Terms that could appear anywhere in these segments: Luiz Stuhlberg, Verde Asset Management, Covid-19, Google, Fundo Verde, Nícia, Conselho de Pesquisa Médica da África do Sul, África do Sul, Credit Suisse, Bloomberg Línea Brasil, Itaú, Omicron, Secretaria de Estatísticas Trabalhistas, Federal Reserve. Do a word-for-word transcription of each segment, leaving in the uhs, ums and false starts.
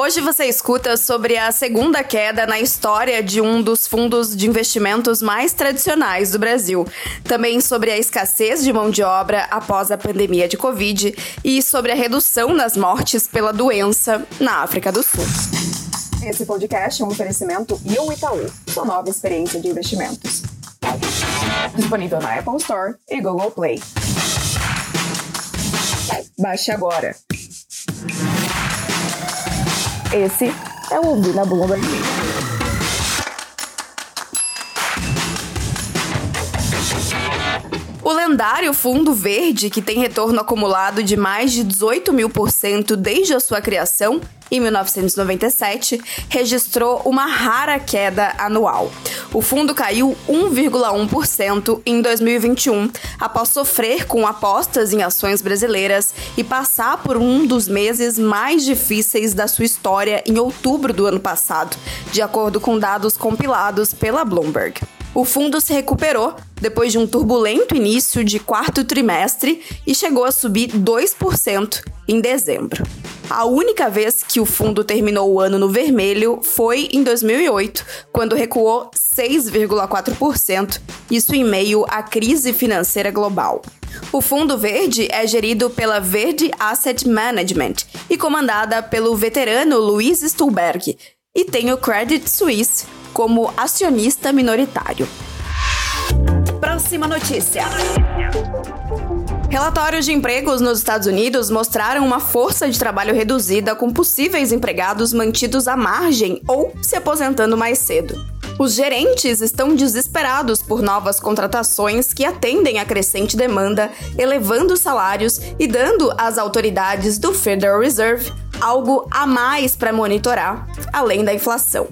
Hoje você escuta sobre a segunda queda na história de um dos fundos de investimentos mais tradicionais do Brasil. Também sobre a escassez de mão de obra após a pandemia de Covid e sobre a redução nas mortes pela doença na África do Sul. Esse podcast é um oferecimento I O Itaú, sua nova experiência de investimentos. Disponível na Apple Store e Google Play. Baixe agora. Esse é o Ouvir na Bloomberg. O lendário Fundo Verde, que tem retorno acumulado de mais de dezoito mil por cento desde a sua criação, em mil novecentos e noventa e sete, registrou uma rara queda anual. O fundo caiu um vírgula um por cento em dois mil e vinte e um, após sofrer com apostas em ações brasileiras e passar por um dos meses mais difíceis da sua história em outubro do ano passado, de acordo com dados compilados pela Bloomberg. O fundo se recuperou depois de um turbulento início de quarto trimestre e chegou a subir dois por cento em dezembro. A única vez que o fundo terminou o ano no vermelho foi em dois mil e oito, quando recuou seis vírgula quatro por cento, isso em meio à crise financeira global. O Fundo Verde é gerido pela Verde Asset Management e comandada pelo veterano Luiz Stuhlberg, e tem o Credit Suisse como acionista minoritário. Próxima notícia. Relatórios de empregos nos Estados Unidos mostraram uma força de trabalho reduzida com possíveis empregados mantidos à margem ou se aposentando mais cedo. Os gerentes estão desesperados por novas contratações que atendem à crescente demanda, elevando salários e dando às autoridades do Federal Reserve algo a mais para monitorar, além da inflação.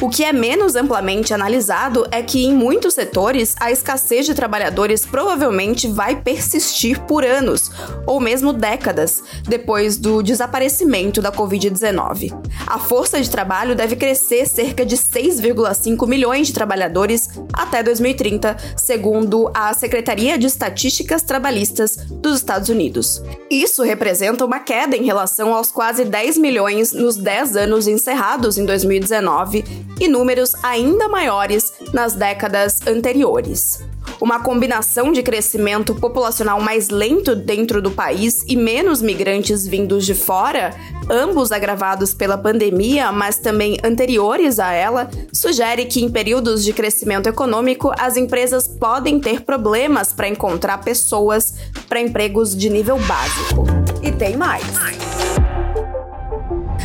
O que é menos amplamente analisado é que, em muitos setores, a escassez de trabalhadores provavelmente vai persistir por anos, ou mesmo décadas, depois do desaparecimento da covid dezenove. A força de trabalho deve crescer cerca de seis vírgula cinco milhões de trabalhadores até dois mil e trinta, segundo a Secretaria de Estatísticas Trabalhistas dos Estados Unidos. Isso representa uma queda em relação aos quase dez milhões nos dez anos encerrados em dois mil e dezenove e números ainda maiores nas décadas anteriores. Uma combinação de crescimento populacional mais lento dentro do país e menos migrantes vindos de fora, ambos agravados pela pandemia, mas também anteriores a ela, sugere que em períodos de crescimento econômico, as empresas podem ter problemas para encontrar pessoas para empregos de nível básico. E tem mais.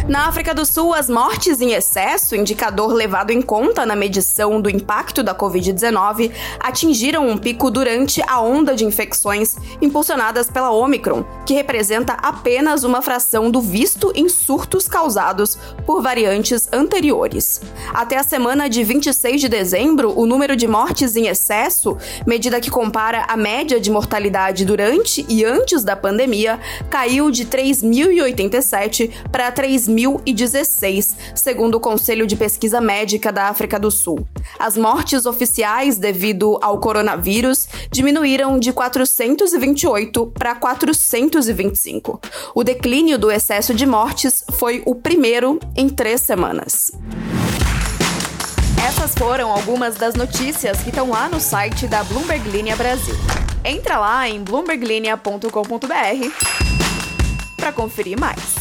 Na África do Sul, as mortes em excesso, indicador levado em conta na medição do impacto da covid dezenove, atingiram um pico durante a onda de infecções impulsionadas pela Omicron, que representa apenas uma fração do visto em surtos causados por variantes anteriores. Até a semana de vinte e seis de dezembro, o número de mortes em excesso, medida que compara a média de mortalidade durante e antes da pandemia, caiu de três mil e oitenta e sete para três mil e dezesseis, segundo o Conselho de Pesquisa Médica da África do Sul. As mortes oficiais devido ao coronavírus diminuíram de quatrocentos e vinte e oito para quatrocentos e vinte e cinco. O declínio do excesso de mortes foi o primeiro em três semanas. Essas foram algumas das notícias que estão lá no site da Bloomberg Línea Brasil. Entra lá em bloomberg linea ponto com ponto b r para conferir mais.